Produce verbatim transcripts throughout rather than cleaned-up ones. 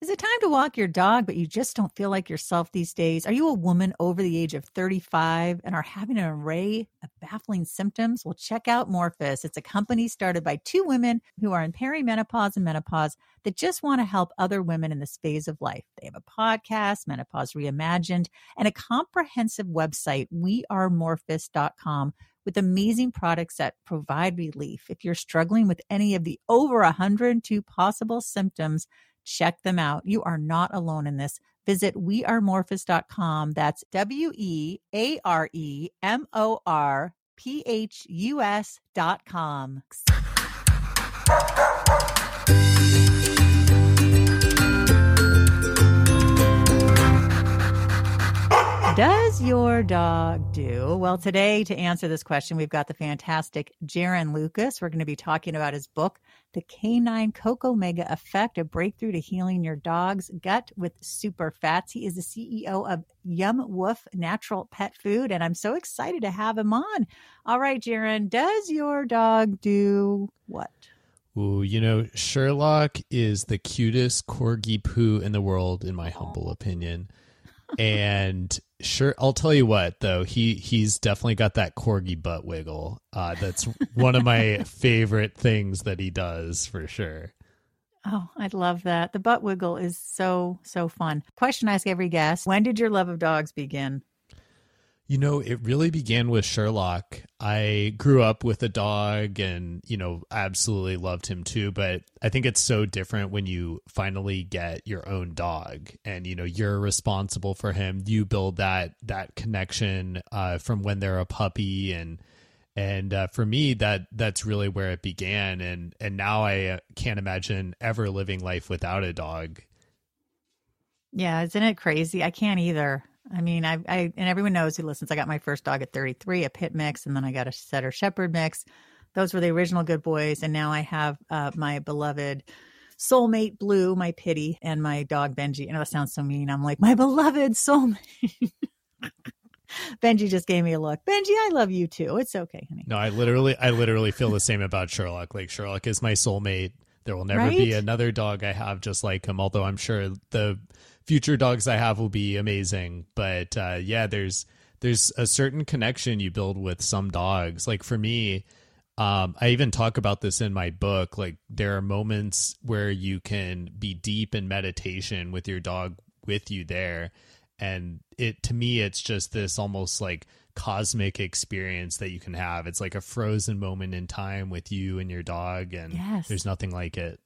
Is it time to walk your dog, but you just don't feel like yourself these days? Are you a woman over the age of thirty-five and are having an array of baffling symptoms? Well, check out Morphus. It's a company started by two women who are in perimenopause and menopause that just want to help other women in this phase of life. They have a podcast, Menopause Reimagined, and a comprehensive website, we are morphus dot com, with amazing products that provide relief. If you're struggling with any of the over one hundred two possible symptoms, check them out. You are not alone in this. Visit we are morphus dot com. That's W E A R E M O R P H U S dot com. Does your dog do? Well, today to answer this question, we've got the fantastic Jaron Lukas. We're going to be talking about his book, The Canine Cocomega Effect, a breakthrough to healing your dog's gut with super fats. He is the C E O of Yumwoof Natural Pet Food, and I'm so excited to have him on. All right, Jaron, does your dog do what? Ooh, you know, Sherlock is the cutest corgi poo in the world, in my humble opinion. And sure, I'll tell you what, though, he he's definitely got that corgi butt wiggle. Uh, that's one of my favorite things that he does, for sure. Oh, I love that. The butt wiggle is so, so fun. Question I ask every guest: when did your love of dogs begin? You know, it really began with Sherlock. I grew up with a dog and, you know, absolutely loved him too. But I think it's so different when you finally get your own dog and, you know, you're responsible for him. You build that that connection uh, from when they're a puppy. And and uh, for me, that that's really where it began. And, and now I can't imagine ever living life without a dog. Yeah, isn't it crazy? I can't either. I mean, I, I, and everyone knows who listens, I got my first dog at thirty-three, a pit mix, and then I got a setter shepherd mix. Those were the original good boys. And now I have uh, my beloved soulmate, Blue, my pity, and my dog, Benji. You know, that sounds so mean. I'm like, my beloved soulmate. Benji just gave me a look. Benji, I love you too. It's okay, honey. No, I literally, I literally feel the same about Sherlock. Like, Sherlock is my soulmate. There will never right? be another dog I have just like him, although I'm sure the future dogs I have will be amazing. But uh, yeah, there's there's a certain connection you build with some dogs. Like for me, um, I even talk about this in my book. Like there are moments where you can be deep in meditation with your dog with you there. And it to me, it's just this almost like cosmic experience that you can have. It's like a frozen moment in time with you and your dog. And yes, there's nothing like it.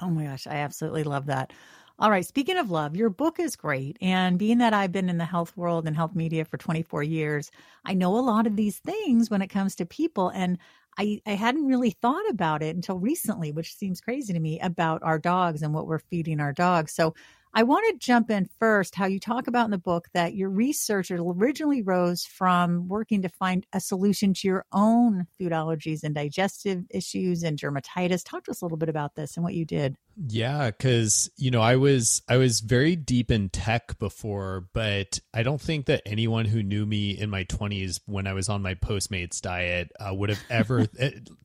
Oh my gosh, I absolutely love that. All right. Speaking of love, your book is great. And being that I've been in the health world and health media for twenty-four years, I know a lot of these things when it comes to people. And I, I hadn't really thought about it until recently, which seems crazy to me, about our dogs and what we're feeding our dogs. So I want to jump in first, how you talk about in the book that your research originally rose from working to find a solution to your own food allergies and digestive issues and dermatitis. Talk to us a little bit about this and what you did. Yeah, because, you know, I was I was very deep in tech before, but I don't think that anyone who knew me in my twenties when I was on my Postmates diet uh, would have ever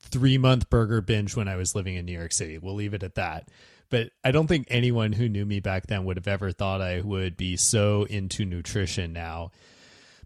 three month burger binge when I was living in New York City. We'll leave it at that. But I don't think anyone who knew me back then would have ever thought I would be so into nutrition now.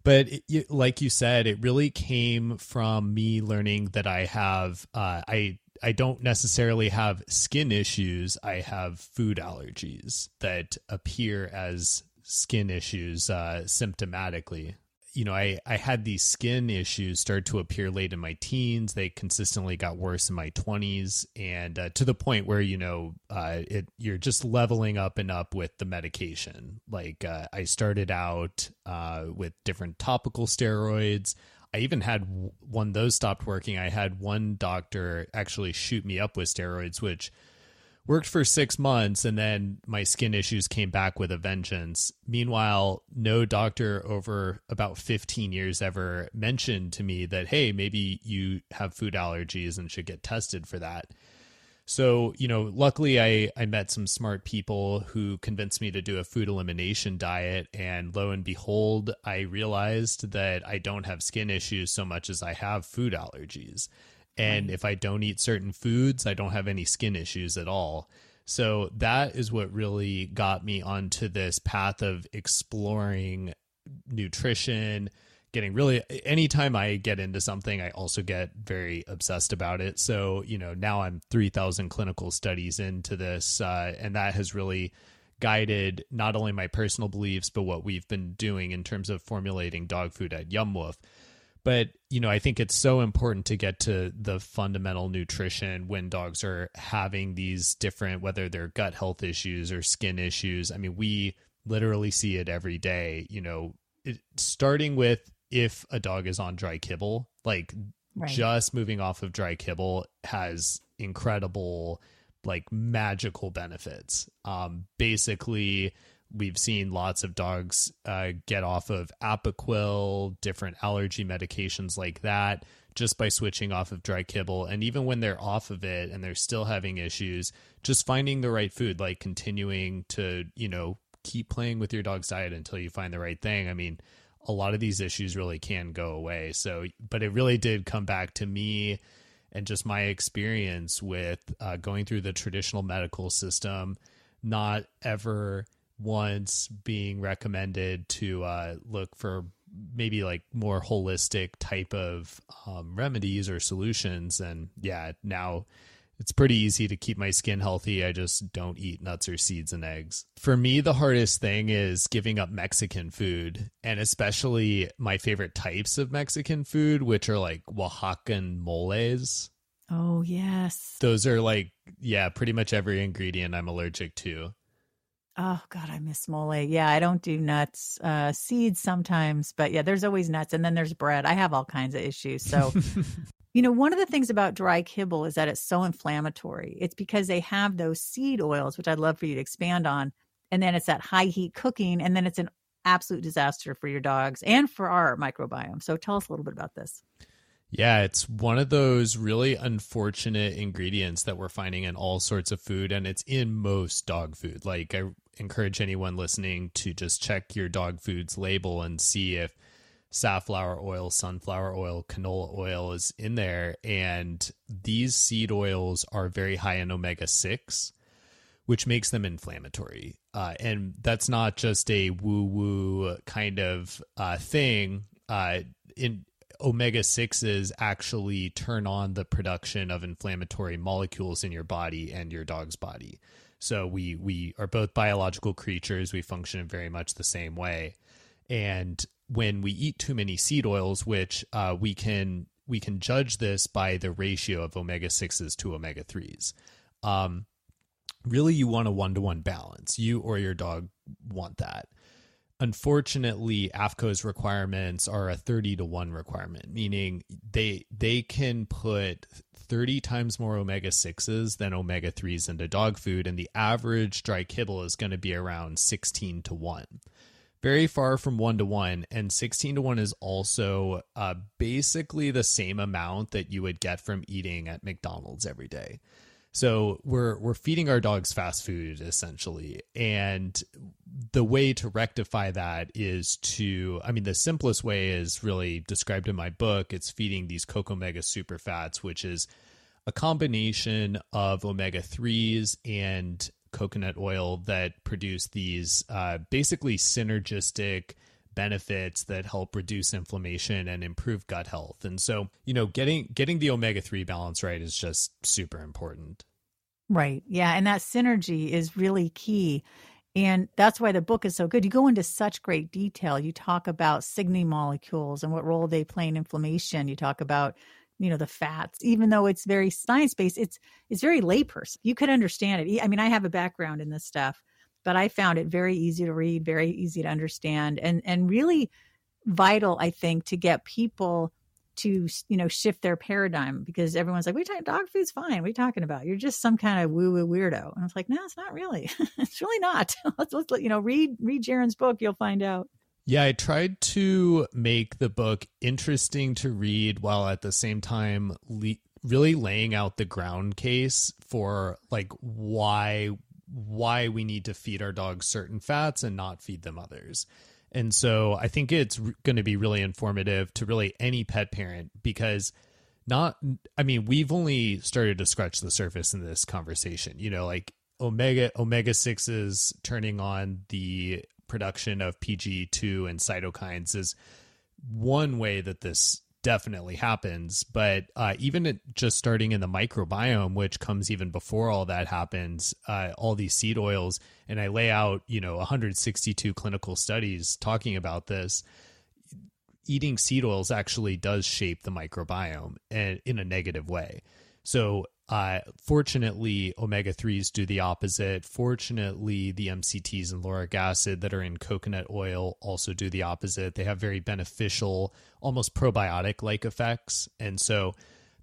But it, like you said, it really came from me learning that I have, uh, I I don't necessarily have skin issues. I have food allergies that appear as skin issues uh, symptomatically. You know, I, I had these skin issues start to appear late in my teens. They consistently got worse in my twenties, and uh, to the point where, you know, uh, it you're just leveling up and up with the medication. Like uh, I started out uh, with different topical steroids. I even had when those stopped working, I had one doctor actually shoot me up with steroids, which worked for six months, and then my skin issues came back with a vengeance. Meanwhile, no doctor over about fifteen years ever mentioned to me that, hey, maybe you have food allergies and should get tested for that. So, you know, luckily I, I met some smart people who convinced me to do a food elimination diet. And lo and behold, I realized that I don't have skin issues so much as I have food allergies. And if I don't eat certain foods, I don't have any skin issues at all. So that is what really got me onto this path of exploring nutrition, getting really, anytime I get into something, I also get very obsessed about it. So, you know, now I'm three thousand clinical studies into this, uh, and that has really guided not only my personal beliefs, but what we've been doing in terms of formulating dog food at Yumwoof. But, you know, I think it's so important to get to the fundamental nutrition when dogs are having these different, whether they're gut health issues or skin issues. I mean, we literally see it every day, you know, it, starting with if a dog is on dry kibble, like right. just moving off of dry kibble has incredible, like magical benefits. Um, basically, we've seen lots of dogs uh, get off of Apoquel, different allergy medications like that, just by switching off of dry kibble. And even when they're off of it and they're still having issues, just finding the right food, like continuing to, you know, keep playing with your dog's diet until you find the right thing. I mean, a lot of these issues really can go away. So, but it really did come back to me and just my experience with uh, going through the traditional medical system, not ever once being recommended to uh, look for maybe like more holistic type of um, remedies or solutions. And yeah, now it's pretty easy to keep my skin healthy. I just don't eat nuts or seeds and eggs. For me, the hardest thing is giving up Mexican food, and especially my favorite types of Mexican food, which are like Oaxacan moles. Oh, yes. Those are like, yeah, pretty much every ingredient I'm allergic to. Oh, God, I miss mole. Yeah, I don't do nuts, uh, seeds sometimes, but yeah, there's always nuts. And then there's bread. I have all kinds of issues. So, you know, one of the things about dry kibble is that it's so inflammatory. It's because they have those seed oils, which I'd love for you to expand on. And then it's that high heat cooking. And then it's an absolute disaster for your dogs and for our microbiome. So tell us a little bit about this. Yeah, it's one of those really unfortunate ingredients that we're finding in all sorts of food, and it's in most dog food. Like, I encourage anyone listening to just check your dog food's label and see if safflower oil, sunflower oil, canola oil is in there. And these seed oils are very high in omega six, which makes them inflammatory. Uh, and that's not just a woo-woo kind of uh, thing. Uh, in omega sixes actually turn on the production of inflammatory molecules in your body and your dog's body. So we we are both biological creatures. We function in very much the same way. And when we eat too many seed oils, which uh, we can we can judge this by the ratio of omega sixes to omega threes. Um, really, you want a one-to-one balance. You or your dog want that. Unfortunately, A F C O's requirements are a thirty to one requirement, meaning they they can put thirty times more omega sixes than omega threes into dog food, and the average dry kibble is going to be around sixteen to one. Very far from one to one, and sixteen to one is also uh, basically the same amount that you would get from eating at McDonald's every day. So we're we're feeding our dogs fast food, essentially. And the way to rectify that is to, I mean, the simplest way is really described in my book. It's feeding these Cocomega super fats, which is a combination of omega threes and coconut oil that produce these uh, basically synergistic benefits that help reduce inflammation and improve gut health. And so, you know, getting getting the omega three balance right is just super important. Right. Yeah. And that synergy is really key. And that's why the book is so good. You go into such great detail. You talk about signaling molecules and what role they play in inflammation. You talk about, you know, the fats, even though it's very science-based, it's, it's very layperson. You could understand it. I mean, I have a background in this stuff, but I found it very easy to read, very easy to understand, and and really vital, I think, to get people to, you know, shift their paradigm, because everyone's like, we talk, dog food's fine. What are you talking about? You're just some kind of woo-woo weirdo. And I was like, no, it's not really. It's really not. let's, let's, you know, read, read Jaron's book. You'll find out. Yeah, I tried to make the book interesting to read while at the same time le- really laying out the ground case for like why why we need to feed our dogs certain fats and not feed them others. And so I think it's re- going to be really informative to really any pet parent, because not, I mean, we've only started to scratch the surface in this conversation, you know, like omega omega sixes turning on the production of P G two and cytokines is one way that this definitely happens. But uh, even at just starting in the microbiome, which comes even before all that happens, uh, all these seed oils, and I lay out, you know, one hundred sixty-two clinical studies talking about this, eating seed oils actually does shape the microbiome and in a negative way. So uh, fortunately, omega threes do the opposite. Fortunately, the M C Ts and lauric acid that are in coconut oil also do the opposite. They have very beneficial, almost probiotic-like effects. And so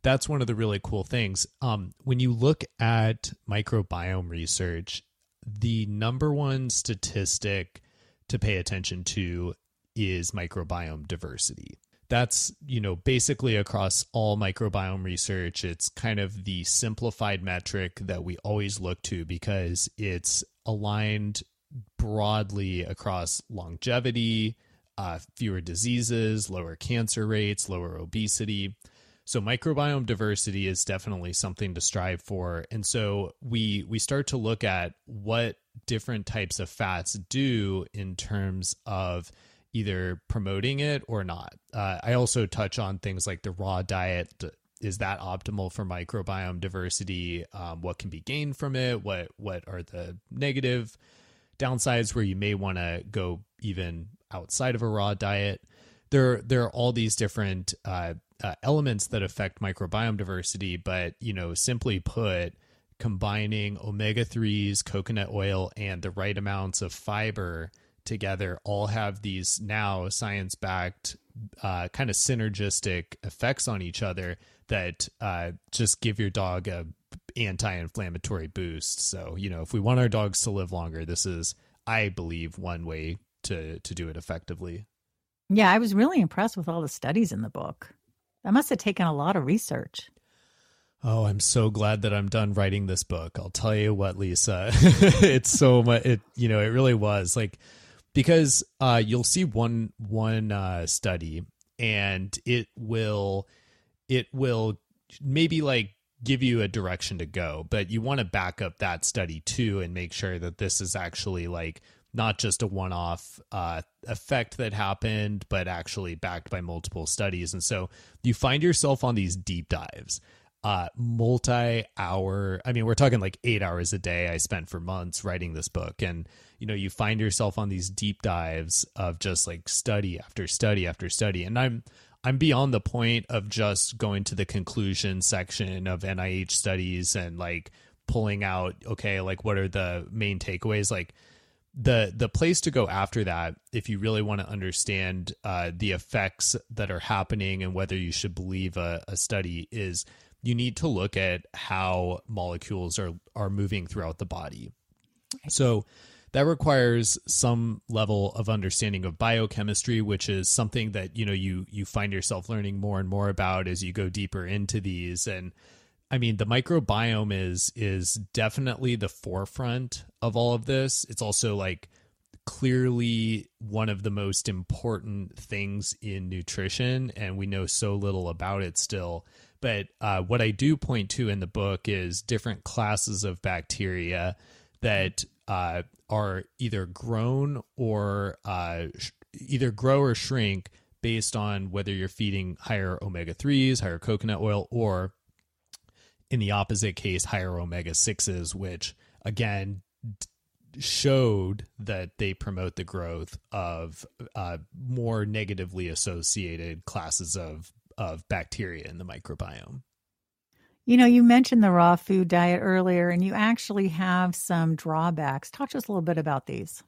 that's one of the really cool things. Um, when you look at microbiome research, the number one statistic to pay attention to is microbiome diversity. That's, you know, basically across all microbiome research, it's kind of the simplified metric that we always look to because it's aligned broadly across longevity, uh, fewer diseases, lower cancer rates, lower obesity. So microbiome diversity is definitely something to strive for. And so we we start to look at what different types of fats do in terms of either promoting it or not. Uh, I also touch on things like the raw diet. Is that optimal for microbiome diversity? Um, what can be gained from it? What what are the negative downsides where you may want to go even outside of a raw diet? There, there are all these different uh, uh, elements that affect microbiome diversity, but, you know, simply put, combining omega threes, coconut oil, and the right amounts of fiber together all have these now science-backed uh, kind of synergistic effects on each other that uh, just give your dog a anti-inflammatory boost. So, you know, if we want our dogs to live longer, this is, I believe, one way to to do it effectively. Yeah, I was really impressed with all the studies in the book. That must have taken a lot of research. Oh, I'm so glad that I'm done writing this book. I'll tell you what, Lisa, it's so much, it, you know, it really was like, because uh, you'll see one one uh, study, and it will it will maybe like give you a direction to go, but you want to back up that study too and make sure that this is actually like not just a one-off uh, effect that happened, but actually backed by multiple studies. And so you find yourself on these deep dives, uh, multi-hour. I mean, we're talking like eight hours a day I spent for months writing this book, and you know, you find yourself on these deep dives of just like study after study after study. And I'm, I'm beyond the point of just going to the conclusion section of N I H studies and like pulling out, okay, like what are the main takeaways? Like the, the place to go after that, if you really want to understand uh, the effects that are happening and whether you should believe a, a study, is you need to look at how molecules are, are moving throughout the body. So that requires some level of understanding of biochemistry, which is something that, you know, you you find yourself learning more and more about as you go deeper into these. And I mean, the microbiome is is definitely the forefront of all of this. It's also like clearly one of the most important things in nutrition, and we know so little about it still. But uh, what I do point to in the book is different classes of bacteria that uh, are either grown or uh, sh- either grow or shrink based on whether you're feeding higher omega threes, higher coconut oil, or in the opposite case, higher omega sixes, which again d- showed that they promote the growth of uh, more negatively associated classes of, of bacteria in the microbiome. You know, you mentioned the raw food diet earlier, and you actually have some drawbacks. Talk to us a little bit about these.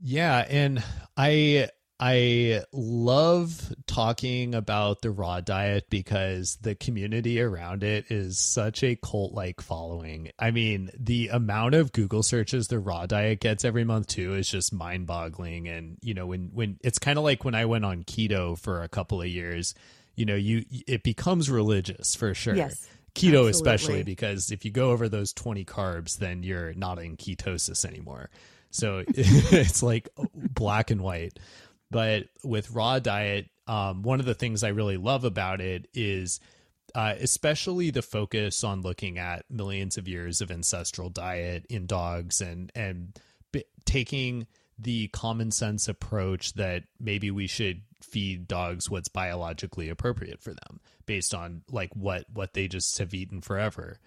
Yeah, and I I love talking about the raw diet because the community around it is such a cult-like following. I mean, the amount of Google searches the raw diet gets every month too is just mind-boggling. And you know, when when it's kind of like when I went on keto for a couple of years. You know, you it becomes religious for sure. Yes, keto absolutely. Especially because if you go over those twenty carbs, then you're not in ketosis anymore. So it's like black and white. But with raw diet, um, one of the things I really love about it is uh, especially the focus on looking at millions of years of ancestral diet in dogs and and b- taking the common sense approach that maybe we should feed dogs what's biologically appropriate for them based on like what what they just have eaten forever.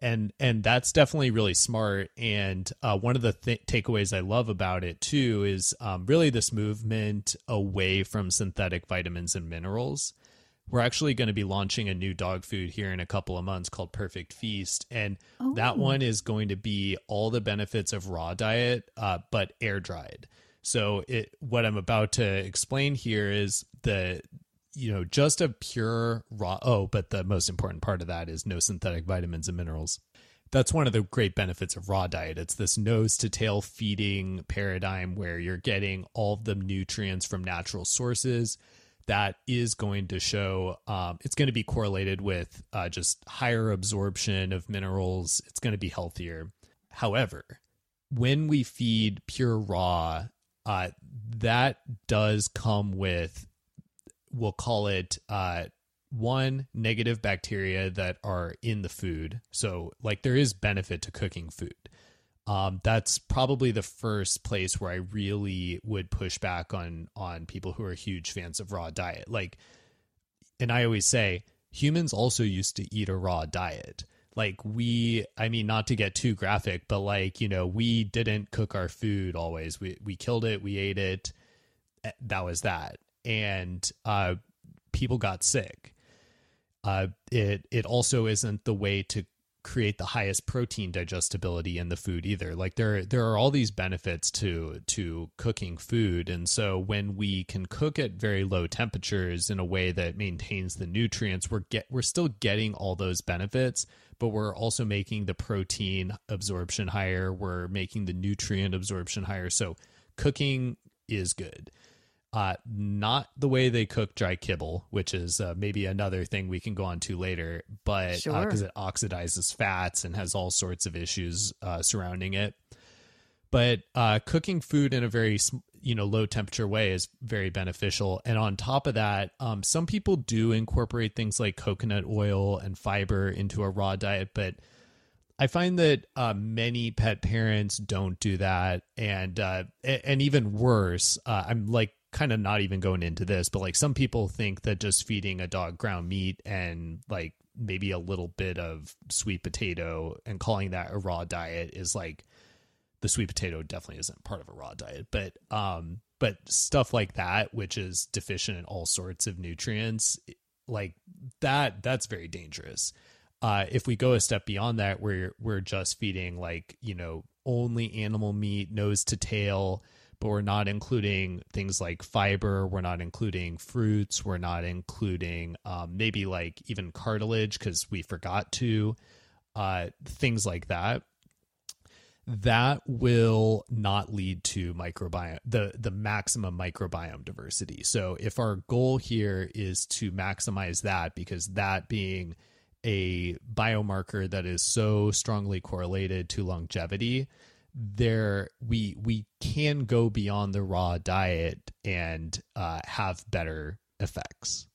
And and that's definitely really smart. And uh, one of the th- takeaways I love about it, too, is um, really this movement away from synthetic vitamins and minerals. We're actually going to be launching a new dog food here in a couple of months called Perfect Feast. And oh. that one is going to be all the benefits of raw diet, uh, but air dried. So it, what I'm about to explain here is the, you know, just a pure raw. Oh, but the most important part of that is no synthetic vitamins and minerals. That's one of the great benefits of raw diet. It's this nose to tail feeding paradigm where you're getting all the nutrients from natural sources. That is going to show, um, it's going to be correlated with uh, just higher absorption of minerals. It's going to be healthier. However, when we feed pure raw, uh, that does come with, we'll call it uh, one, negative bacteria that are in the food. So like there is benefit to cooking food. Um, that's probably the first place where I really would push back on, on people who are huge fans of raw diet. Like, and I always say humans also used to eat a raw diet. Like we, I mean, not to get too graphic, but like, you know, we didn't cook our food always. We, we killed it. We ate it. That was that. And, uh, people got sick. Uh, it, it also isn't the way to create the highest protein digestibility in the food either. Like there, there are all these benefits to, to cooking food. And so when we can cook at very low temperatures in a way that maintains the nutrients, we're get, we're still getting all those benefits, but we're also making the protein absorption higher. We're making the nutrient absorption higher. So cooking is good. Uh, not the way they cook dry kibble, which is uh, maybe another thing we can go on to later, but sure. uh, 'cause it oxidizes fats and has all sorts of issues uh, surrounding it. But uh, cooking food in a very, you know, low temperature way is very beneficial. And on top of that, um, some people do incorporate things like coconut oil and fiber into a raw diet, but I find that uh, many pet parents don't do that. And, uh, and even worse, uh, I'm like, kind of not even going into this, but like some people think that just feeding a dog ground meat and like maybe a little bit of sweet potato and calling that a raw diet is like the sweet potato definitely isn't part of a raw diet, but, um, but stuff like that, which is deficient in all sorts of nutrients like that, that's very dangerous. Uh, if we go a step beyond that, where we're just feeding like, you know, only animal meat, nose to tail, but we're not including things like fiber. We're not including fruits. We're not including um, maybe like even cartilage because we forgot to, uh, things like that. That will not lead to microbiome, the, the maximum microbiome diversity. So if our goal here is to maximize that, because that being a biomarker that is so strongly correlated to longevity, there we we can go beyond the raw diet and uh, have better effects.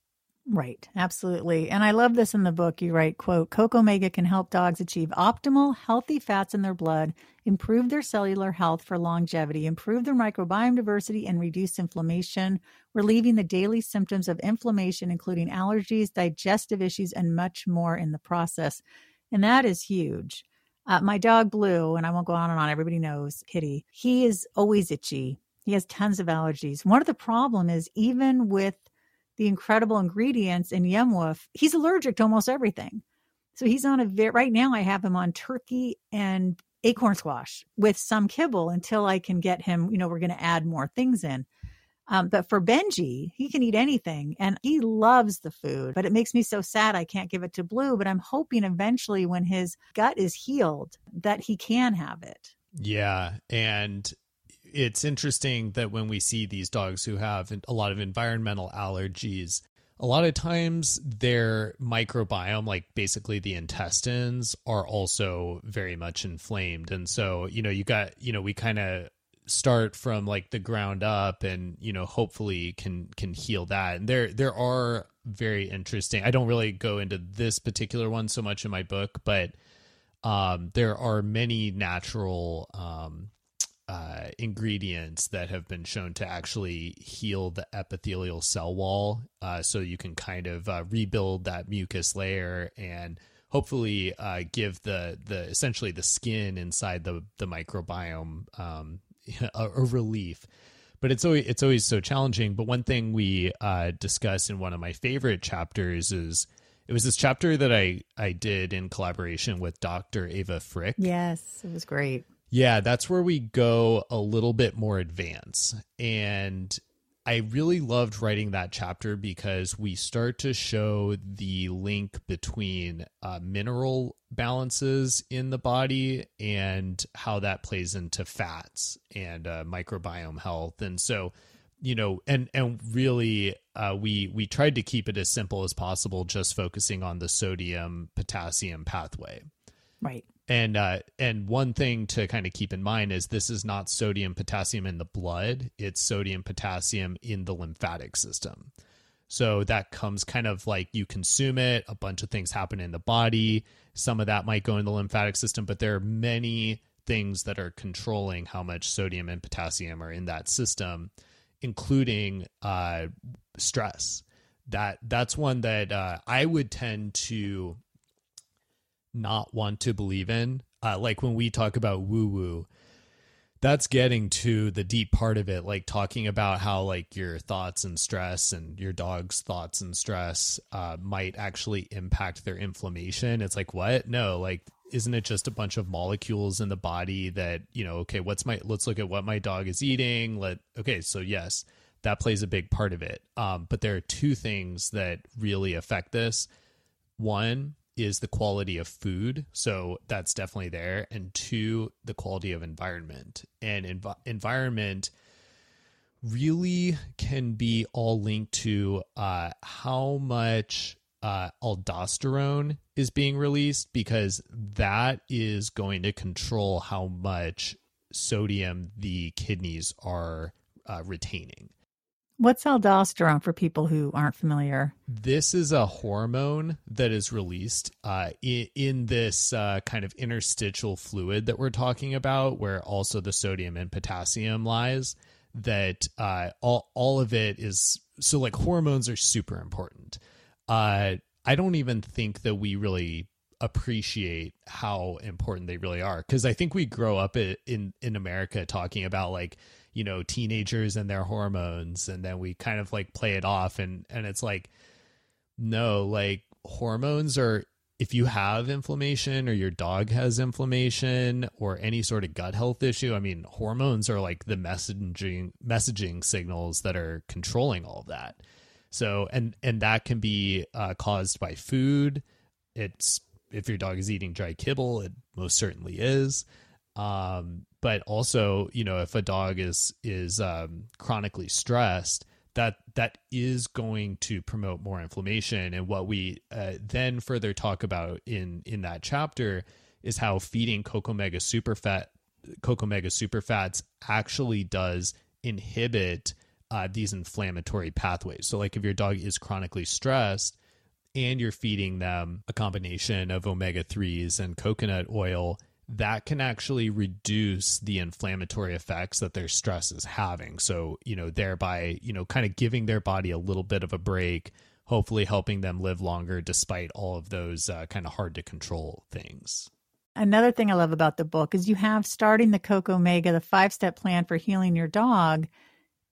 Right, absolutely. And I love this in the book. You write, quote, Cocomega can help dogs achieve optimal healthy fats in their blood, improve their cellular health for longevity, improve their microbiome diversity, and reduce inflammation, relieving the daily symptoms of inflammation, including allergies, digestive issues, and much more in the process. And that is huge. Uh, my dog, Blue, and I won't go on and on, everybody knows, Kitty, he is always itchy. He has tons of allergies. One of the problem is even with the incredible ingredients in Yumwoof, he's allergic to almost everything. So he's on a very, right now I have him on turkey and acorn squash with some kibble until I can get him, you know, we're going to add more things in. Um, but for Benji, he can eat anything and he loves the food, but it makes me so sad I can't give it to Blue, but I'm hoping eventually when his gut is healed that he can have it. Yeah. And it's interesting that when we see these dogs who have a lot of environmental allergies, a lot of times their microbiome, like basically the intestines, are also very much inflamed. And so, you know, you got, you know, we kind of start from like the ground up and, you know, hopefully can, can heal that. And there, there are very interesting, I don't really go into this particular one so much in my book, but, um, there are many natural, um, uh, ingredients that have been shown to actually heal the epithelial cell wall. Uh, so you can kind of, uh, rebuild that mucus layer and hopefully, uh, give the, the, essentially the skin inside the, the microbiome, um, a, a relief, but it's always, it's always so challenging. But one thing we, uh, discuss in one of my favorite chapters is, it was this chapter that I, I did in collaboration with Doctor Ava Frick. Yes, it was great. Yeah. That's where we go a little bit more advanced. And I really loved writing that chapter because we start to show the link between uh, mineral balances in the body and how that plays into fats and uh, microbiome health. And so, you know, and, and really uh, we, we tried to keep it as simple as possible, just focusing on the sodium potassium pathway. Right. And uh, and one thing to kind of keep in mind is this is not sodium potassium in the blood. It's sodium potassium in the lymphatic system. So that comes kind of like you consume it. A bunch of things happen in the body. Some of that might go in the lymphatic system, but there are many things that are controlling how much sodium and potassium are in that system, including uh, stress. That that's one that uh, I would tend to not want to believe in. Uh, like when we talk about woo woo, that's getting to the deep part of it. Like talking about how like your thoughts and stress and your dog's thoughts and stress uh, might actually impact their inflammation. It's like, what? No, like, isn't it just a bunch of molecules in the body that, you know, okay, what's my, let's look at what my dog is eating. Let, okay. So yes, that plays a big part of it. Um, but there are two things that really affect this. One is the quality of food. So that's definitely there. And two, the quality of environment. And env- environment really can be all linked to uh, how much uh, aldosterone is being released, because that is going to control how much sodium the kidneys are uh, retaining. What's aldosterone for people who aren't familiar? This is a hormone that is released uh, in, in this uh, kind of interstitial fluid that we're talking about, where also the sodium and potassium lies, that uh, all, all of it is. So like hormones are super important. Uh, I don't even think that we really appreciate how important they really are, because I think we grow up in, in America talking about like, you know, teenagers and their hormones. And then we kind of like play it off and, and it's like, no, like hormones are, if you have inflammation or your dog has inflammation or any sort of gut health issue, I mean, hormones are like the messaging messaging signals that are controlling all of that. So, and, and that can be uh, caused by food. It's, if your dog is eating dry kibble, it most certainly is. Um, But also, you know, if a dog is is um, chronically stressed, that that is going to promote more inflammation. And what we uh, then further talk about in in that chapter is how feeding Cocomega superfat Cocomega superfats actually does inhibit uh, these inflammatory pathways. So, like if your dog is chronically stressed and you're feeding them a combination of omega threes and coconut oil, that can actually reduce the inflammatory effects that their stress is having. So, you know, thereby, you know, kind of giving their body a little bit of a break, hopefully helping them live longer despite all of those uh, kind of hard to control things. Another thing I love about the book is you have starting the Cocomega, the five-step plan for healing your dog.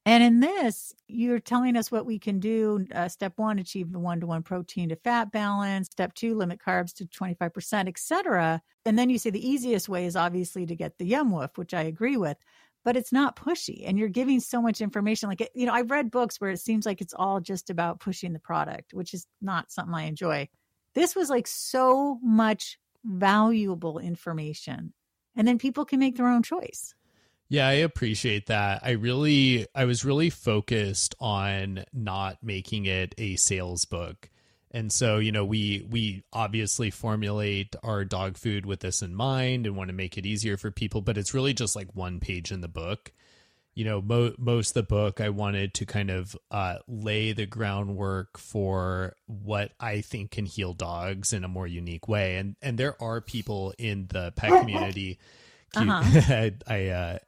And in this, you're telling us what we can do. Uh, step one, achieve the one-to-one protein to fat balance. Step two, limit carbs to twenty-five percent, et cetera. And then you say the easiest way is obviously to get the Yumwoof, which I agree with, but it's not pushy. And you're giving so much information. Like, you know, I've read books where it seems like it's all just about pushing the product, which is not something I enjoy. This was like so much valuable information. And then people can make their own choice. Yeah, I appreciate that. I really, I was really focused on not making it a sales book And so, you know, we we obviously formulate our dog food with this in mind and want to make it easier for people, but it's really just like one page in the book. You know, mo- most of the book, I wanted to kind of uh, lay the groundwork for what I think can heal dogs in a more unique way. And and there are people in the pet community. Uh-huh. I uh,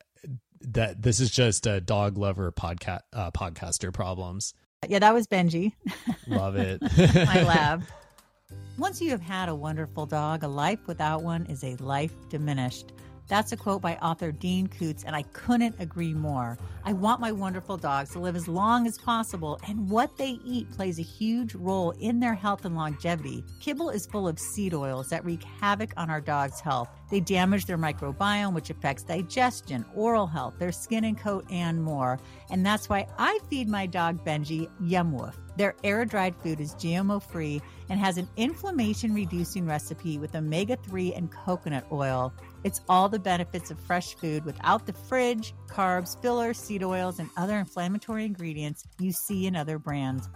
that this is just a dog lover podcast uh, podcaster problems. Yeah, that was Benji. Love it. My lab. Once you have had a wonderful dog, a life without one is a life diminished. That's a quote by author Dean Koontz, and I couldn't agree more. I want my wonderful dogs to live as long as possible, and what they eat plays a huge role in their health and longevity. Kibble is full of seed oils that wreak havoc on our dog's health. They damage their microbiome, which affects digestion, oral health, their skin and coat, and more. And that's why I feed my dog Benji Yumwoof. Their air-dried food is G M O-free and has an inflammation-reducing recipe with omega three and coconut oil. It's all the benefits of fresh food without the fridge, carbs, fillers, seed oils, and other inflammatory ingredients you see in other brands.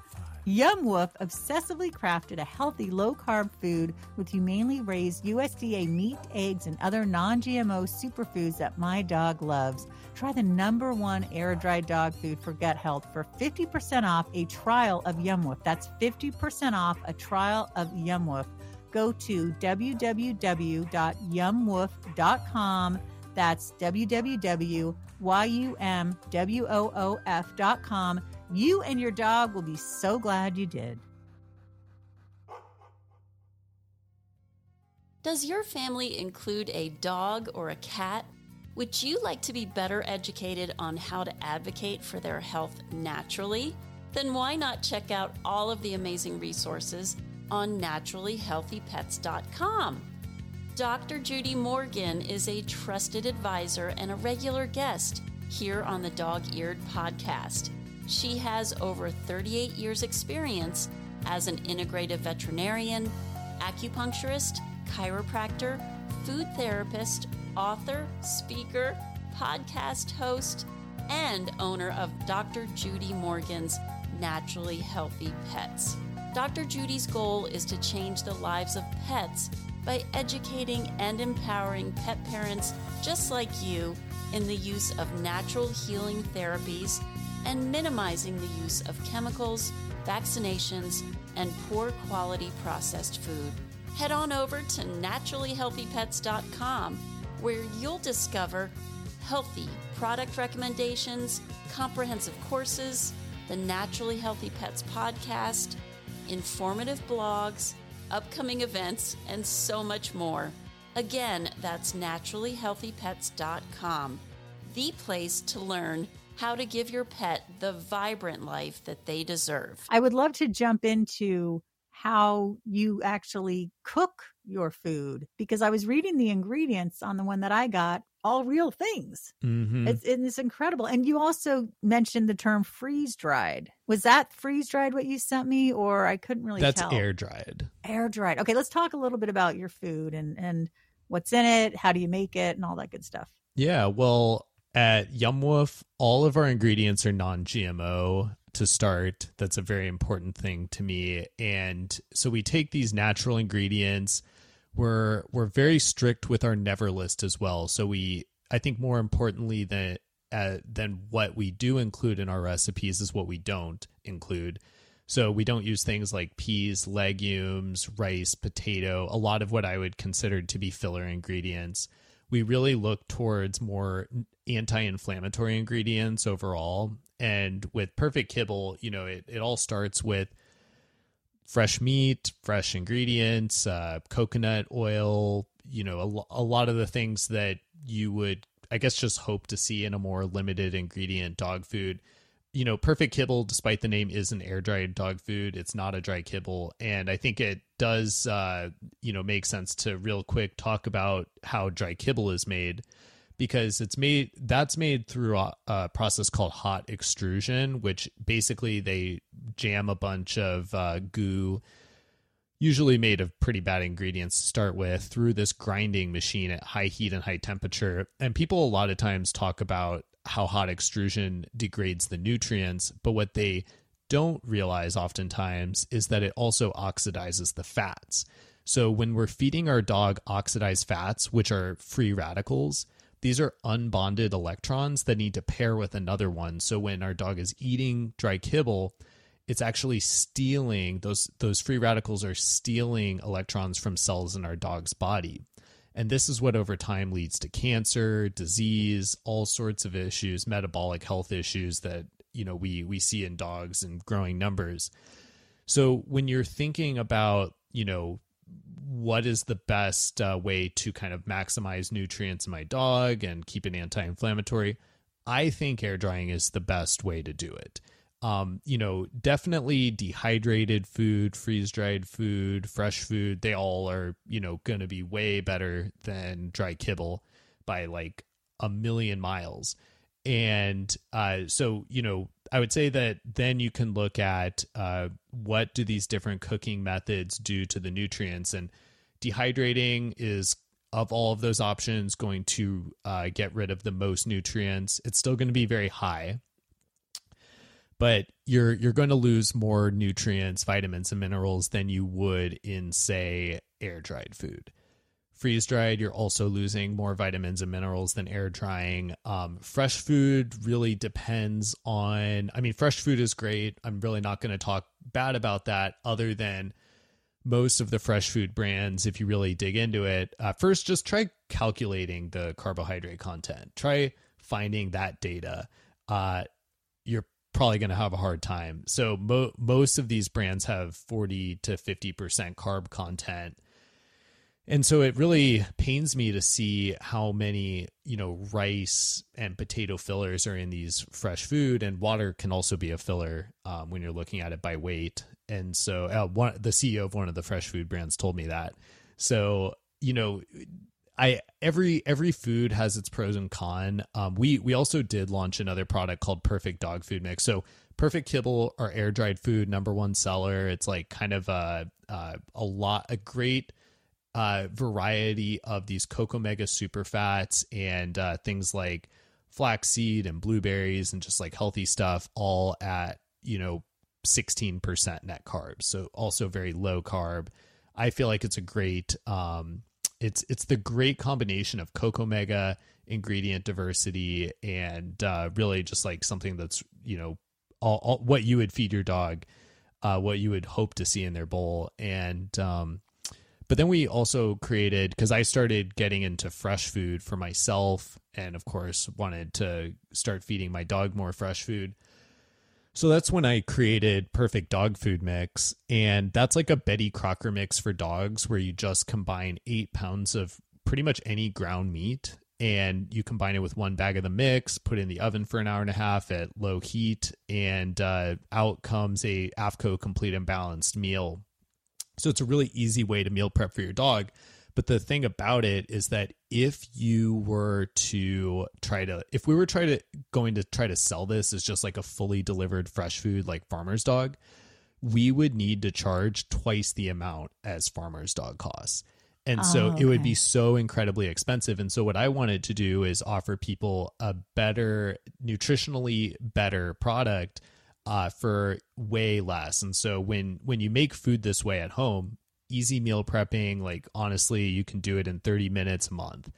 Yumwoof obsessively crafted a healthy, low-carb food with humanely raised U S D A meat, eggs, and other non-G M O superfoods that my dog loves. Try the number one air-dried dog food for gut health for fifty percent off a trial of Yumwoof. That's fifty percent off a trial of Yumwoof. Go to w w w dot yum woof dot com. That's w w w dot yum woof dot com. You and your dog will be so glad you did. Does your family include a dog or a cat? Would you like to be better educated on how to advocate for their health naturally? Then why not check out all of the amazing resources on naturally healthy pets dot com. Doctor Judy Morgan is a trusted advisor and a regular guest here on the Dog-Eared Podcast. She has over thirty-eight years experience as an integrative veterinarian, acupuncturist, chiropractor, food therapist, author, speaker, podcast host, and owner of Doctor Judy Morgan's Naturally Healthy Pets. Doctor Judy's goal is to change the lives of pets by educating and empowering pet parents just like you in the use of natural healing therapies and minimizing the use of chemicals, vaccinations, and poor quality processed food. Head on over to naturally healthy pets dot com where you'll discover healthy product recommendations, comprehensive courses, the Naturally Healthy Pets podcast, informative blogs, upcoming events, and so much more. Again, that's naturally healthy pets dot com, the place to learn how to give your pet the vibrant life that they deserve. I would love to jump into how you actually cook your food, because I was reading the ingredients on the one that I got, all real things. Mm-hmm. It's, it's incredible. And you also mentioned the term freeze-dried. Was that freeze-dried what you sent me, or I couldn't really That's tell? That's air-dried. Air-dried. Okay, let's talk a little bit about your food and, and what's in it, how do you make it, and all that good stuff. Yeah, well, at Yumwoof, all of our ingredients are non-G M O to start. That's a very important thing to me. And so we take these natural ingredients. We're we're very strict with our never list as well. So we, I think more importantly than uh, than what we do include in our recipes is what we don't include. So we don't use things like peas, legumes, rice, potato, a lot of what I would consider to be filler ingredients. We really look towards more anti-inflammatory ingredients overall. And with Perfect Kibble, you know, it, it all starts with fresh meat, fresh ingredients, uh, coconut oil, you know, a, a lot of the things that you would, I guess, just hope to see in a more limited ingredient dog food. You know, Perfect Kibble, despite the name, is an air-dried dog food. It's not a dry kibble. And I think it does, uh, you know, make sense to real quick talk about how dry kibble is made, because it's made, that's made through a, a process called hot extrusion, which basically they jam a bunch of uh, goo, usually made of pretty bad ingredients to start with, through this grinding machine at high heat and high temperature. And people a lot of times talk about how hot extrusion degrades the nutrients, but what they don't realize oftentimes is that it also oxidizes the fats. So when we're feeding our dog oxidized fats, which are free radicals, these are unbonded electrons that need to pair with another one. So when our dog is eating dry kibble, it's actually stealing, those, those free radicals are stealing electrons from cells in our dog's body. And this is what over time leads to cancer, disease, all sorts of issues, metabolic health issues that, you know, we, we see in dogs in growing numbers. So when you're thinking about, you know, what is the best uh, way to kind of maximize nutrients in my dog and keep it anti-inflammatory, I think air drying is the best way to do it. Um, you know, definitely dehydrated food, freeze-dried food, fresh food, they all are, you know, going to be way better than dry kibble by like a million miles. And uh, so, you know, I would say that then you can look at uh, what do these different cooking methods do to the nutrients, and dehydrating is, of all of those options, going to uh, get rid of the most nutrients. It's still going to be very high, but you're you're going to lose more nutrients, vitamins, and minerals than you would in, say, air-dried food. Freeze-dried, you're also losing more vitamins and minerals than air-drying. Um, fresh food really depends on... I mean, fresh food is great. I'm really not going to talk bad about that, other than most of the fresh food brands, if you really dig into it, uh, first, just try calculating the carbohydrate content. Try finding that data. Uh, you're probably going to have a hard time. So mo- most of these brands have forty to fifty percent carb content. And so it really pains me to see how many, you know, rice and potato fillers are in these fresh food, and water can also be a filler um, when you're looking at it by weight. And so uh, one, the C E O of one of the fresh food brands told me that. So, you know, I every every food has its pros and cons. Um, we we also did launch another product called Perfect Dog Food Mix. So Perfect Kibble, our air dried food, number one seller. It's like kind of a a, a lot a great uh, variety of these Cocomega super fats and uh, things like flaxseed and blueberries and just like healthy stuff, all at, you know, sixteen percent net carbs. So also very low carb. I feel like it's a great. Um, It's it's the great combination of Cocomega, ingredient diversity, and uh, really just like something that's, you know, all, all, what you would feed your dog, uh, what you would hope to see in their bowl. And um, but then we also created, because I started getting into fresh food for myself and, of course, wanted to start feeding my dog more fresh food. So that's when I created Perfect Dog Food Mix, and that's like a Betty Crocker mix for dogs, where you just combine eight pounds of pretty much any ground meat, and you combine it with one bag of the mix, put it in the oven for an hour and a half at low heat, and uh, out comes a A F C O complete and balanced meal. So it's a really easy way to meal prep for your dog. But the thing about it is that if you were to try to, if we were try to going to try to sell this as just like a fully delivered fresh food like Farmer's Dog, we would need to charge twice the amount as Farmer's Dog costs. And oh, so it okay. would be so incredibly expensive. And so what I wanted to do is offer people a better, nutritionally better product uh, for way less. And so when when you make food this way at home, easy meal prepping, like honestly, you can do it in thirty minutes a month.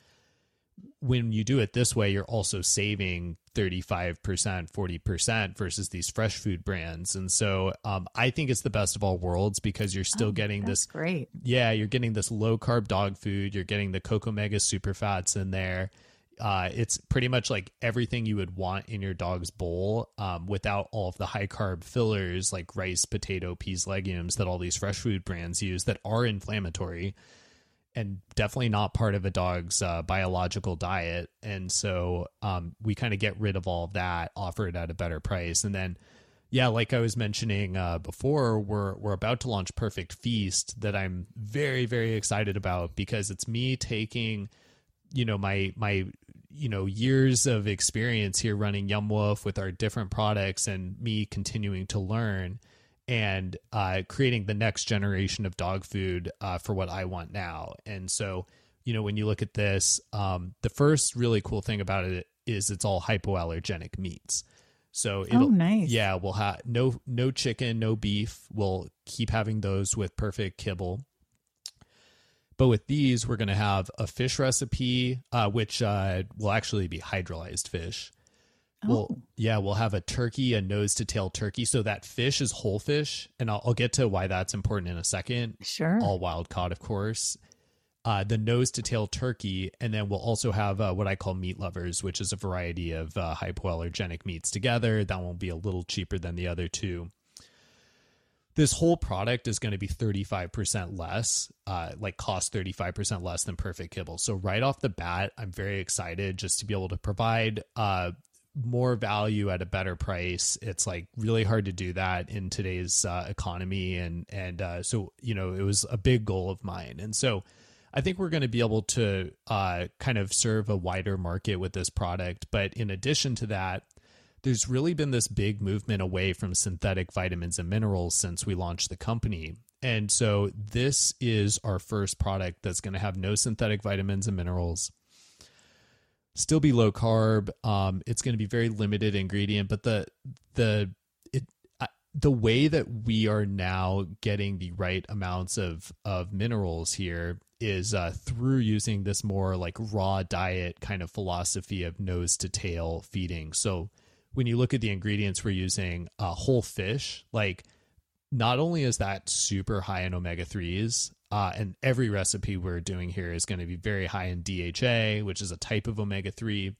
When you do it this way, you're also saving thirty-five percent, forty percent versus these fresh food brands. And so um, I think it's the best of all worlds, because you're still oh, getting that's this great. Yeah, you're getting this low carb dog food. You're getting the Cocomega super fats in there. Uh, it's pretty much like everything you would want in your dog's bowl, um, without all of the high carb fillers like rice, potato, peas, legumes that all these fresh food brands use that are inflammatory and definitely not part of a dog's uh, biological diet. And so um, we kind of get rid of all of that, offer it at a better price. And then, yeah, like I was mentioning uh, before, we're we're about to launch Perfect Feast, that I'm very, very excited about, because it's me taking, you know, my my you know, years of experience here running Yumwoof with our different products, and me continuing to learn and uh, creating the next generation of dog food uh, for what I want now. And so, you know, when you look at this, um, the first really cool thing about it is it's all hypoallergenic meats. So it'll, oh, nice. yeah, we'll have no, no chicken, no beef. We'll keep having those with Perfect Kibble. But with these, we're going to have a fish recipe, uh, which uh, will actually be hydrolyzed fish. Oh. We'll, yeah, we'll have a turkey, a nose to tail turkey. So that fish is whole fish. And I'll, I'll get to why that's important in a second. Sure. All wild caught, of course. Uh, the nose to tail turkey. And then we'll also have uh, what I call meat lovers, which is a variety of uh, hypoallergenic meats together. That will be a little cheaper than the other two. This whole product is going to be thirty-five percent less, uh, like cost thirty-five percent less than Perfect Kibble. So right off the bat, I'm very excited just to be able to provide uh, more value at a better price. It's like really hard to do that in today's uh, economy. And, and uh, so, you know, it was a big goal of mine. And so I think we're going to be able to uh, kind of serve a wider market with this product. But in addition to that, there's really been this big movement away from synthetic vitamins and minerals since we launched the company. And so this is our first product that's going to have no synthetic vitamins and minerals, still be low carb. Um, it's going to be very limited ingredient, but the, the, it, I, the way that we are now getting the right amounts of, of minerals here is uh, through using this more like raw diet kind of philosophy of nose to tail feeding. So when you look at the ingredients we're using, uh, whole fish, like not only is that super high in omega threes, uh, and every recipe we're doing here is going to be very high in D H A, which is a type of omega three.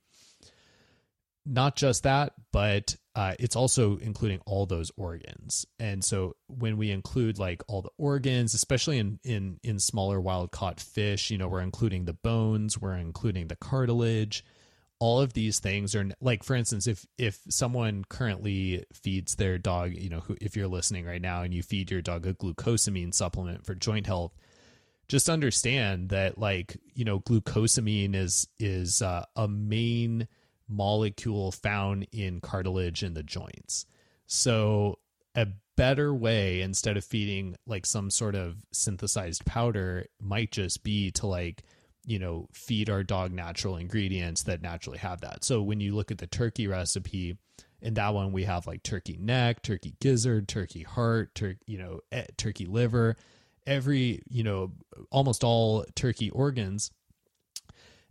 Not just that, but uh, it's also including all those organs. And so when we include like all the organs, especially in in in smaller wild caught fish, you know, we're including the bones, we're including the cartilage. All of these things are like, for instance, if, if someone currently feeds their dog, you know, who, if you're listening right now and you feed your dog a glucosamine supplement for joint health, just understand that like, you know, glucosamine is, is uh, a main molecule found in cartilage in the joints. So a better way, instead of feeding like some sort of synthesized powder, might just be to like, you know, feed our dog natural ingredients that naturally have that. So when you look at the turkey recipe, in that one, we have like turkey neck, turkey gizzard, turkey heart, tur- you know, e- turkey liver, every, you know, almost all turkey organs,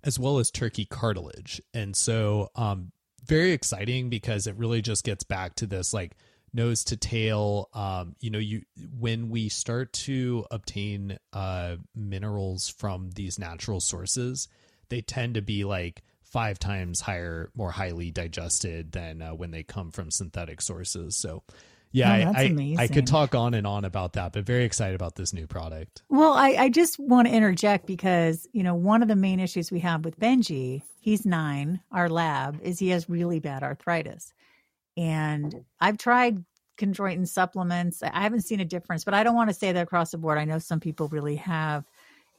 as well as turkey cartilage. And so um, very exciting because it really just gets back to this like nose to tail. Um, you know, you, when we start to obtain, uh, minerals from these natural sources, they tend to be like five times higher, more highly digested than uh, when they come from synthetic sources. So yeah, oh, I, I, I could talk on and on about that, but very excited about this new product. Well, I, I just want to interject because, you know, one of the main issues we have with Benji, he's nine, our lab, is he has really bad arthritis. And I've tried chondroitin supplements. I haven't seen a difference, but I don't want to say that across the board. I know some people really have.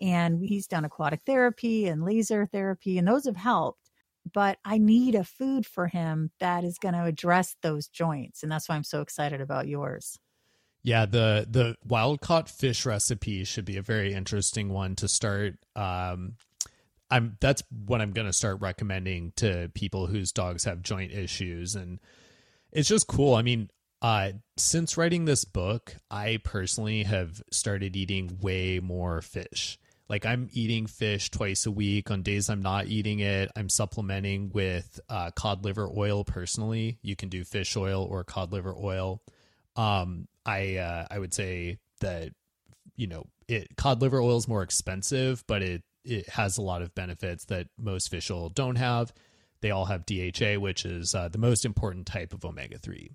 And he's done aquatic therapy and laser therapy, and those have helped. But I need a food for him that is going to address those joints. And that's why I'm so excited about yours. Yeah, the the wild-caught fish recipe should be a very interesting one to start. Um I'm that's what I'm going to start recommending to people whose dogs have joint issues. And it's just cool. I mean, uh, since writing this book, I personally have started eating way more fish. Like I'm eating fish twice a week. On days I'm not eating it, I'm supplementing with uh, cod liver oil personally. You can do fish oil or cod liver oil. Um, I uh, I would say that, you know, it cod liver oil is more expensive, but it it has a lot of benefits that most fish oil don't have. They all have D H A, which is uh, the most important type of omega three.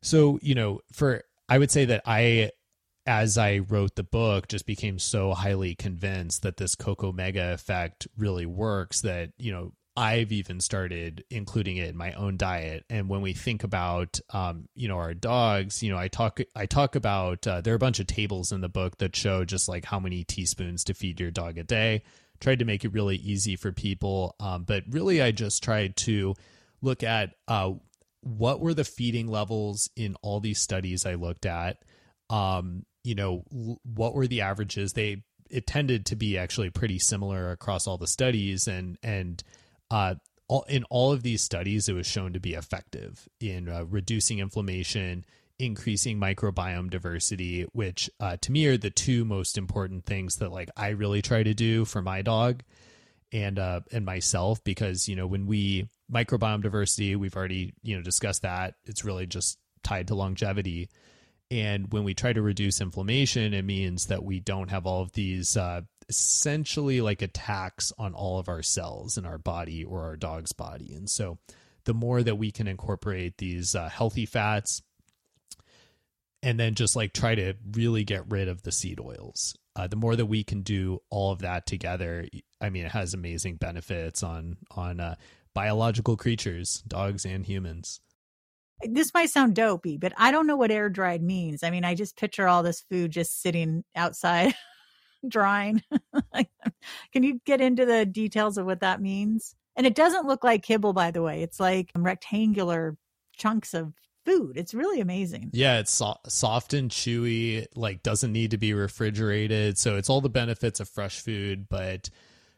So, you know, for, I would say that I, as I wrote the book, just became so highly convinced that this Cocomega effect really works that, you know, I've even started including it in my own diet. And when we think about, um, you know, our dogs, you know, I talk, I talk about, uh, there are a bunch of tables in the book that show just like how many teaspoons to feed your dog a day. Tried to make it really easy for people. Um, but really I just tried to look at, uh, what were the feeding levels in all these studies I looked at? Um, you know, l- what were the averages? They, it tended to be actually pretty similar across all the studies and, and, Uh, all, in all of these studies, it was shown to be effective in uh, reducing inflammation, increasing microbiome diversity, which uh, to me are the two most important things that like I really try to do for my dog and uh, and myself, because, you know, when we microbiome diversity, we've already, you know, discussed that it's really just tied to longevity. And when we try to reduce inflammation, it means that we don't have all of these uh, essentially like attacks on all of our cells in our body or our dog's body. And so the more that we can incorporate these uh, healthy fats and then just like try to really get rid of the seed oils, uh, the more that we can do all of that together, I mean, it has amazing benefits on, on uh, biological creatures, dogs and humans. This might sound dopey, but I don't know what air dried means. I mean, I just picture all this food just sitting outside drying. Can you get into the details of what that means? And it doesn't look like kibble, by the way. It's like rectangular chunks of food. It's really amazing. Yeah, it's so- soft and chewy, like doesn't need to be refrigerated. So it's all the benefits of fresh food, but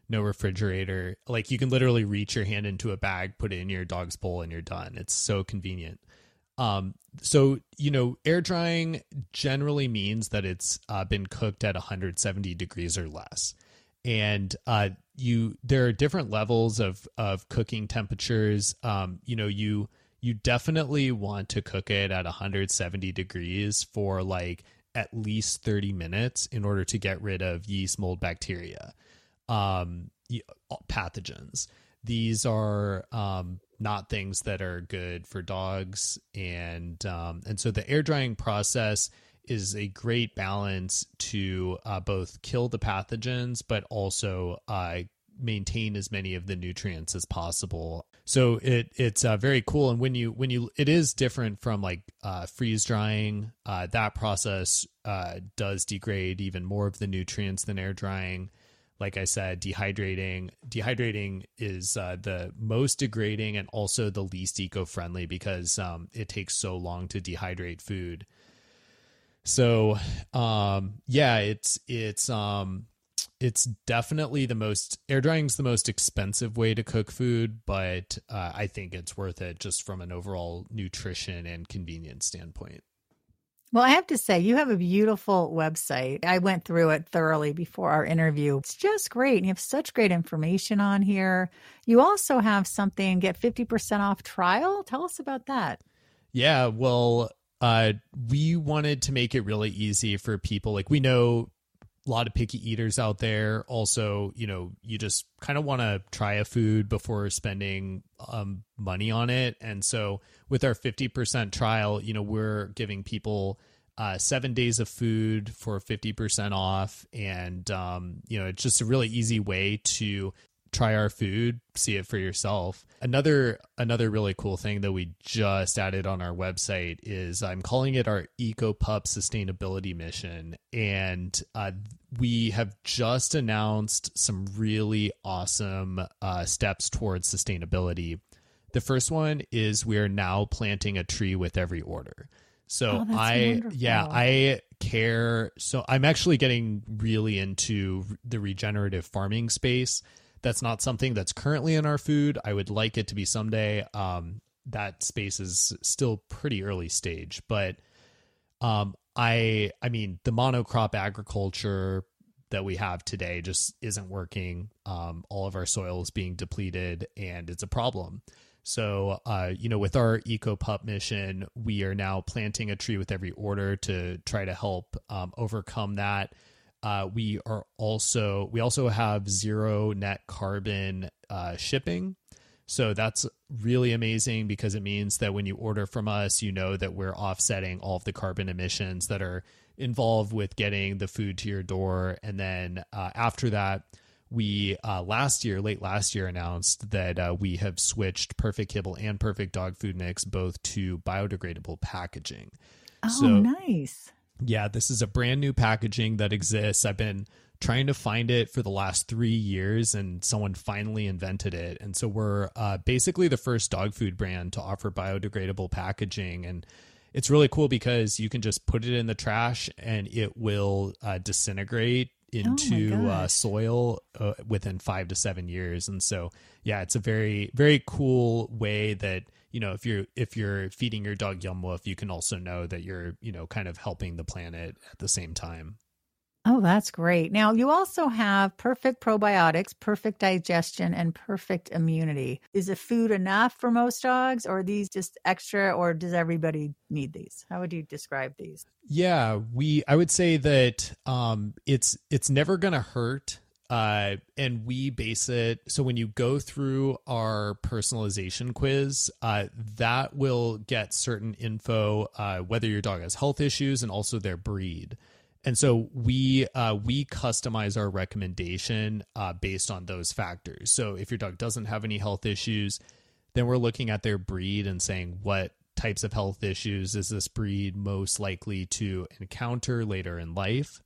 no refrigerator. Like you can literally reach your hand into a bag, put it in your dog's bowl, and you're done. It's so convenient. Um, so, you know, air drying generally means that it's uh, been cooked at one hundred seventy degrees or less. And uh, you, there are different levels of, of cooking temperatures. Um, you know, you, you definitely want to cook it at one hundred seventy degrees for like at least thirty minutes in order to get rid of yeast, mold, bacteria, um, pathogens. These are, um, not things that are good for dogs. And, um, and so the air drying process is a great balance to, uh, both kill the pathogens, but also, uh, maintain as many of the nutrients as possible. So it, it's uh, very cool. And when you, when you, it is different from like, uh, freeze drying, uh, that process, uh, does degrade even more of the nutrients than air drying. Like I said, dehydrating, dehydrating is uh, the most degrading and also the least eco-friendly because um, it takes so long to dehydrate food. So um, yeah, it's, it's, um, it's definitely the most, air drying is the most expensive way to cook food, but uh, I think it's worth it just from an overall nutrition and convenience standpoint. Well, I have to say, you have a beautiful website. I went through it thoroughly before our interview. It's just great. And you have such great information on here. You also have something, get fifty percent off trial. Tell us about that. Yeah, well, uh, we wanted to make it really easy for people. Like we know a lot of picky eaters out there. Also, you know, you just kind of want to try a food before spending um, money on it. And so with our fifty percent trial, you know, we're giving people uh, seven days of food for fifty percent off. And, um, you know, it's just a really easy way to try our food, see it for yourself. Another, another really cool thing that we just added on our website is I'm calling it our Eco Pup Sustainability Mission. And uh, we have just announced some really awesome uh, steps towards sustainability. The first one is we are now planting a tree with every order. So oh, I, wonderful. yeah, I care. So I'm actually getting really into the regenerative farming space. That's not something that's currently in our food. I would like it to be someday. Um, that space is still pretty early stage, but um, I, I mean, the monocrop agriculture that we have today just isn't working. Um, all of our soil is being depleted and it's a problem. So, uh, you know, with our Eco Pup mission, we are now planting a tree with every order to try to help um, overcome that. Uh, we are also, we also have zero net carbon uh, shipping. So that's really amazing because it means that when you order from us, you know that we're offsetting all of the carbon emissions that are involved with getting the food to your door. And then uh, after that, we uh, last year, late last year announced that uh, we have switched Perfect Kibble and Perfect Dog Food Mix both to biodegradable packaging. Oh, so, nice. Yeah, this is a brand new packaging that exists. I've been trying to find it for the last three years and someone finally invented it. And so we're uh, basically the first dog food brand to offer biodegradable packaging. And it's really cool because you can just put it in the trash and it will uh, disintegrate into oh uh, soil uh, within five to seven years. And so, yeah, it's a very, very cool way that, you know, if you're, if you're feeding your dog Yumwoof, you can also know that you're, you know, kind of helping the planet at the same time. Oh, that's great. Now, you also have Perfect Probiotics, Perfect Digestion, and Perfect Immunity. Is a food enough for most dogs, or are these just extra, or does everybody need these? How would you describe these? Yeah, we. I would say that um, it's it's never going to hurt, uh, and we base it. So when you go through our personalization quiz, uh, that will get certain info, uh, whether your dog has health issues and also their breed. And so we uh, we customize our recommendation uh, based on those factors. So if your dog doesn't have any health issues, then we're looking at their breed and saying, what types of health issues is this breed most likely to encounter later in life?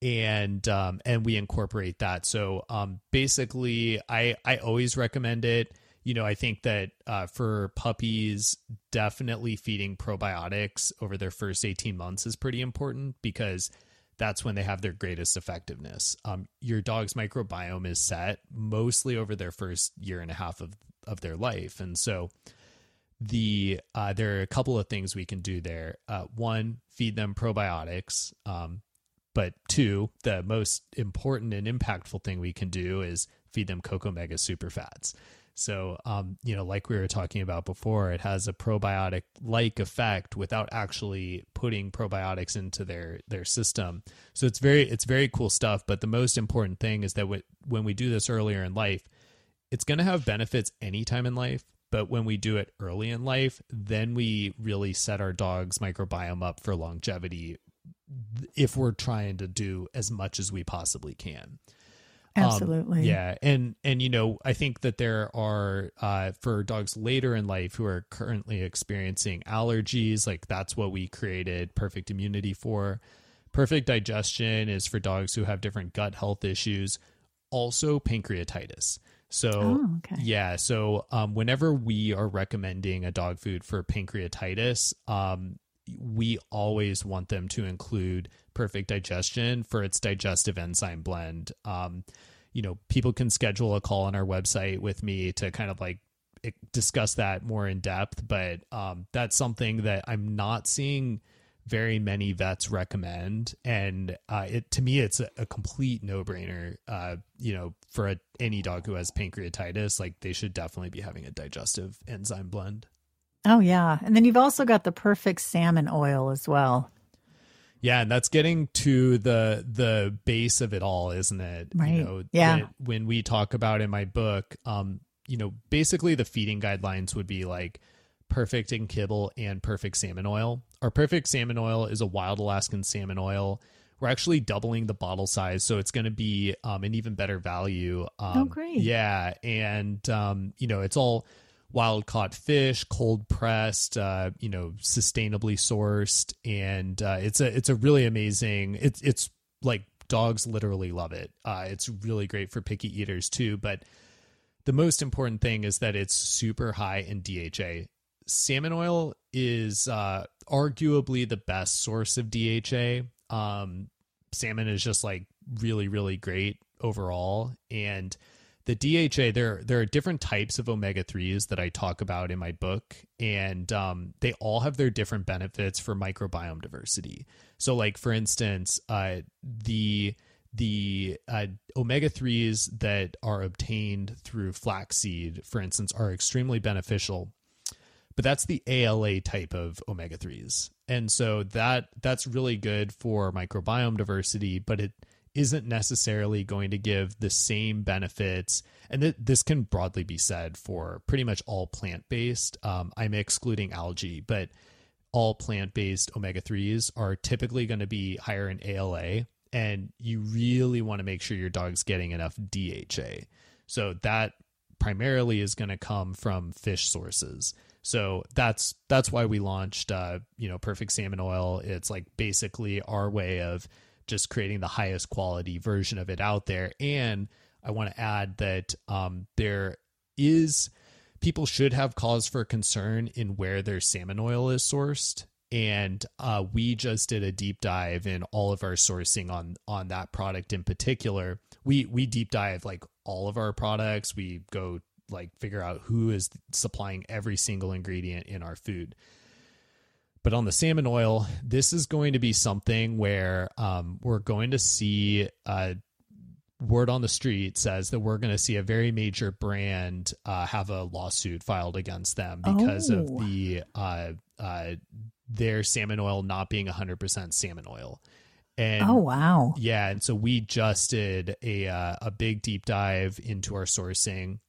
And um, and we incorporate that. So um, basically, I, I always recommend it. You know, I think that uh, for puppies, definitely feeding probiotics over their first eighteen months is pretty important, because that's when they have their greatest effectiveness. Um, your dog's microbiome is set mostly over their first year and a half of, of their life. And so the uh, there are a couple of things we can do there. Uh, one, feed them probiotics. Um, but two, the most important and impactful thing we can do is feed them Cocomega superfats. So, um, you know, like we were talking about before, it has a probiotic-like effect without actually putting probiotics into their, their system. So it's very, it's very cool stuff. But the most important thing is that w- when we do this earlier in life, it's going to have benefits anytime in life. But when we do it early in life, then we really set our dog's microbiome up for longevity if we're trying to do as much as we possibly can. Absolutely. Um, yeah. And, and, you know, I think that there are, uh, for dogs later in life who are currently experiencing allergies, like that's what we created Perfect Immunity for. Perfect Digestion is for dogs who have different gut health issues, also pancreatitis. So oh, okay. yeah. So, um, whenever we are recommending a dog food for pancreatitis, um, we always want them to include Perfect Digestion for its digestive enzyme blend. Um, you know, people can schedule a call on our website with me to kind of like discuss that more in depth. But um, that's something that I'm not seeing very many vets recommend. And uh, it, to me, it's a, a complete no brainer, uh, you know, for a, any dog who has pancreatitis, like they should definitely be having a digestive enzyme blend. Oh, yeah. And then you've also got the Perfect Salmon Oil as well. Yeah. And that's getting to the the base of it all, isn't it? Right. You know, yeah. When, when we talk about in my book, um, you know, basically the feeding guidelines would be like Perfect and Kibble and Perfect Salmon Oil. Our Perfect Salmon Oil is a wild Alaskan salmon oil. We're actually doubling the bottle size, so it's going to be um, an even better value. Um, oh, great. Yeah. And, um, you know, it's all wild caught fish, cold pressed, uh, you know, sustainably sourced. And, uh, it's a, it's a really amazing, it's, it's like dogs literally love it. Uh, it's really great for picky eaters too. But the most important thing is that it's super high in D H A. Salmon oil is, uh, arguably the best source of D H A. Um, salmon is just like really, really great overall. And, the D H A, there there are different types of omega threes that I talk about in my book, and um, they all have their different benefits for microbiome diversity. So, like for instance, uh, the the uh, omega threes that are obtained through flaxseed, for instance, are extremely beneficial. But that's the A L A type of omega threes, and so that that's really good for microbiome diversity, but it isn't necessarily going to give the same benefits. And th- this can broadly be said for pretty much all plant-based. Um, I'm excluding algae, but all plant-based omega threes are typically going to be higher in A L A. And you really want to make sure your dog's getting enough D H A. So that primarily is going to come from fish sources. So that's, that's why we launched, uh, you know, Perfect Salmon Oil. It's like basically our way of just creating the highest quality version of it out there. And I want to add that um, there is, people should have cause for concern in where their salmon oil is sourced. And uh, we just did a deep dive in all of our sourcing on on that product in particular. We we deep dive like all of our products. We go like figure out who is supplying every single ingredient in our food. But on the salmon oil, this is going to be something where um, we're going to see uh, word on the street says that we're going to see a very major brand uh, have a lawsuit filed against them because oh. of the uh, uh, their salmon oil not being one hundred percent salmon oil. And, oh, wow. Yeah. And so we just did a, uh, a big deep dive into our sourcing,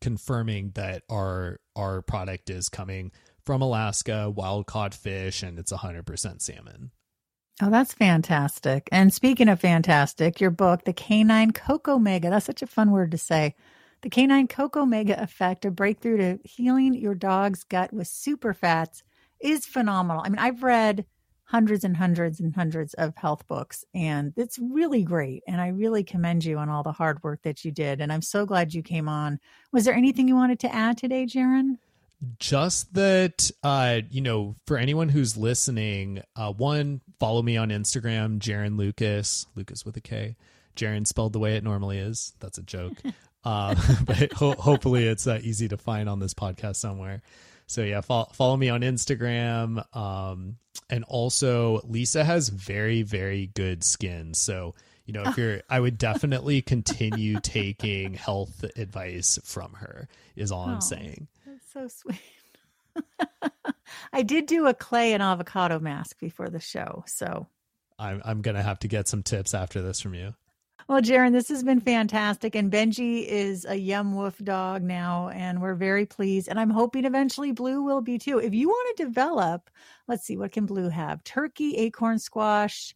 confirming that our our product is coming from Alaska, wild caught fish, and it's one hundred percent salmon. Oh, that's fantastic. And speaking of fantastic, your book, The Canine Cocomega, that's such a fun word to say. The Canine Cocomega Effect, a breakthrough to healing your dog's gut with super fats, is phenomenal. I mean, I've read hundreds and hundreds and hundreds of health books, and it's really great. And I really commend you on all the hard work that you did. And I'm so glad you came on. Was there anything you wanted to add today, Jaron? Just that, uh, you know, for anyone who's listening, uh, one, follow me on Instagram, Jaron Lukas, Lukas with a K, Jaron spelled the way it normally is. That's a joke. uh, but ho- hopefully it's uh, easy to find on this podcast somewhere. So yeah, fo- follow me on Instagram. Um, and also Lisa has very, very good skin. So, you know, if you're, I would definitely continue taking health advice from her is all oh. I'm saying. So sweet. I did do a clay and avocado mask before the show. So I'm, I'm going to have to get some tips after this from you. Well, Jaron, this has been fantastic. And Benji is a Yumwoof dog now, and we're very pleased. And I'm hoping eventually Blue will be too. If you want to develop, let's see, what can Blue have? Turkey, acorn squash,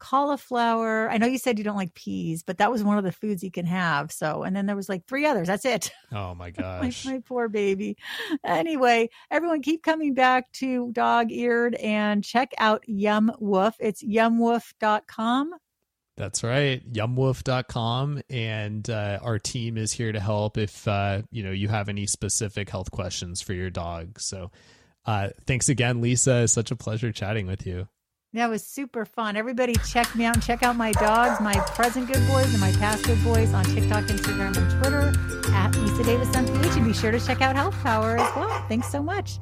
cauliflower. I know you said you don't like peas, but that was one of the foods you can have. So, and then there was like three others. That's it. Oh my gosh. my, my poor baby. Anyway, everyone keep coming back to Dog Eared and check out Yumwoof. It's yumwoof dot com. That's right. Yumwoof dot com. And uh, our team is here to help if, uh, you know, you have any specific health questions for your dog. So uh, thanks again, Lisa. It's such a pleasure chatting with you. That was super fun. Everybody check me out and check out my dogs, my present good boys and my past good boys on TikTok, Instagram, and Twitter at Lisa Davis on page. And be sure to check out Health Power as well. Thanks so much.